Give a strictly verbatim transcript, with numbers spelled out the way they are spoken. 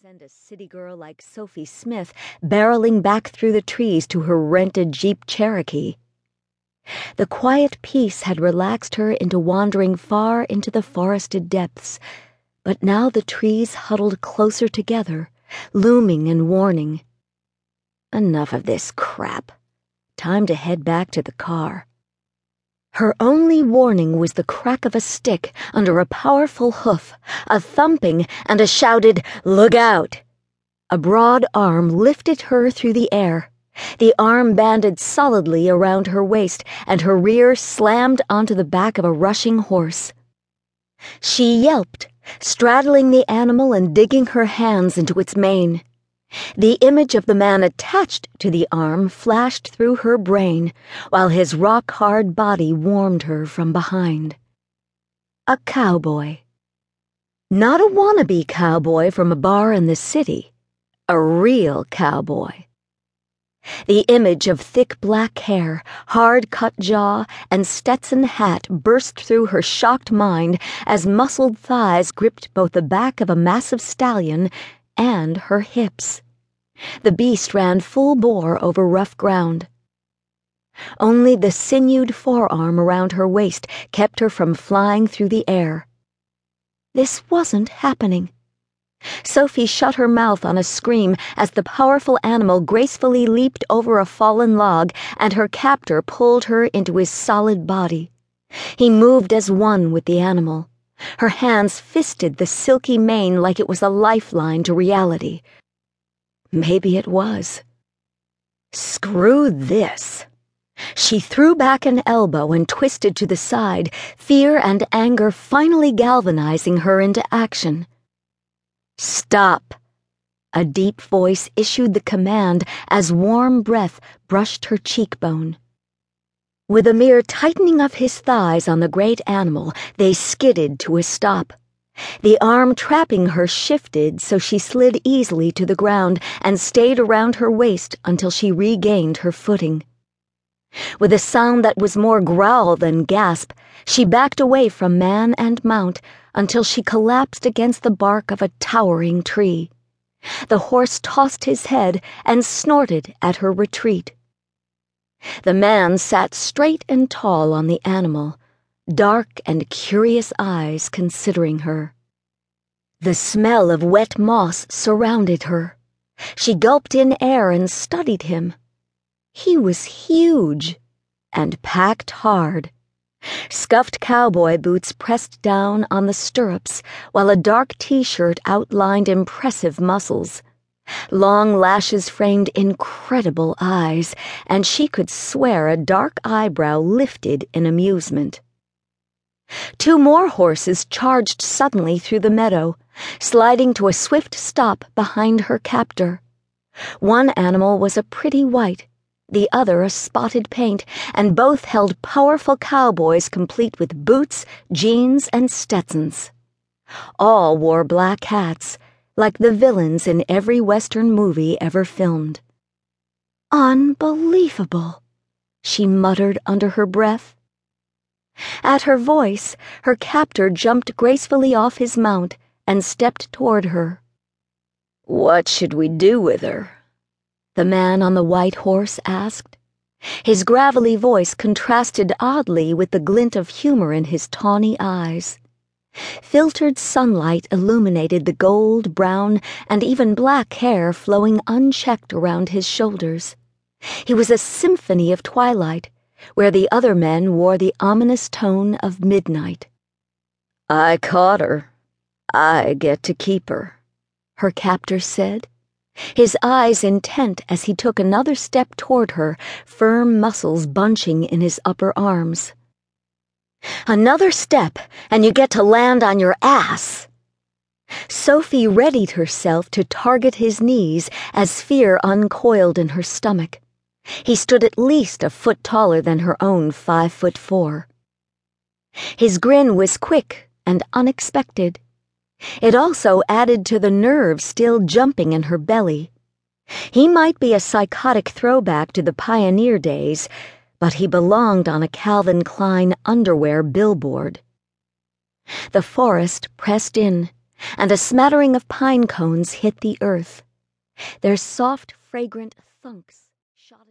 send a city girl like Sophie Smith barreling back through the trees to her rented Jeep Cherokee. The quiet peace had relaxed her into wandering far into the forested depths, but now the trees huddled closer together, looming and warning. Enough of this crap. Time to head back to the car. Her only warning was the crack of a stick under a powerful hoof, a thumping, and a shouted, "Look out!" A broad arm lifted her through the air. The arm banded solidly around her waist, and her rear slammed onto the back of a rushing horse. She yelped, straddling the animal and digging her hands into its mane. The image of the man attached to the arm flashed through her brain, while his rock-hard body warmed her from behind. A cowboy. Not a wannabe cowboy from a bar in the city. A real cowboy. The image of thick black hair, hard-cut jaw, and Stetson hat burst through her shocked mind as muscled thighs gripped both the back of a massive stallion and her hips. The beast ran full bore over rough ground. Only the sinewed forearm around her waist kept her from flying through the air. This wasn't happening. Sophie shut her mouth on a scream as the powerful animal gracefully leaped over a fallen log and her captor pulled her into his solid body. He moved as one with the animal. Her hands fisted the silky mane like it was a lifeline to reality. Maybe it was. Screw this. She threw back an elbow and twisted to the side, fear and anger finally galvanizing her into action. Stop! A deep voice issued the command as warm breath brushed her cheekbone. With a mere tightening of his thighs on the great animal, they skidded to a stop. The arm trapping her shifted so she slid easily to the ground and stayed around her waist until she regained her footing. With a sound that was more growl than gasp, she backed away from man and mount until she collapsed against the bark of a towering tree. The horse tossed his head and snorted at her retreat. The man sat straight and tall on the animal, dark and curious eyes considering her. The smell of wet moss surrounded her. She gulped in air and studied him. He was huge and packed hard. Scuffed cowboy boots pressed down on the stirrups, while a dark t-shirt outlined impressive muscles. Long lashes framed incredible eyes, and she could swear a dark eyebrow lifted in amusement. Two more horses charged suddenly through the meadow, sliding to a swift stop behind her captor. One animal was a pretty white, the other a spotted paint, and both held powerful cowboys complete with boots, jeans, and Stetsons. All wore black hats, like the villains in every Western movie ever filmed. Unbelievable, she muttered under her breath. At her voice, her captor jumped gracefully off his mount and stepped toward her. What should we do with her? The man on the white horse asked. His gravelly voice contrasted oddly with the glint of humor in his tawny eyes. Filtered sunlight illuminated the gold, brown, and even black hair flowing unchecked around his shoulders. He was a symphony of twilight, where the other men wore the ominous tone of midnight. I caught her. I get to keep her, her captor said, his eyes intent as he took another step toward her, firm muscles bunching in his upper arms. Another step, and you get to land on your ass. Sophie readied herself to target his knees as fear uncoiled in her stomach. He stood at least a foot taller than her own five foot four. His grin was quick and unexpected. It also added to the nerve still jumping in her belly. He might be a psychotic throwback to the pioneer days, but he belonged on a Calvin Klein underwear billboard. The forest pressed in, and a smattering of pine cones hit the earth. Their soft, fragrant thunks shot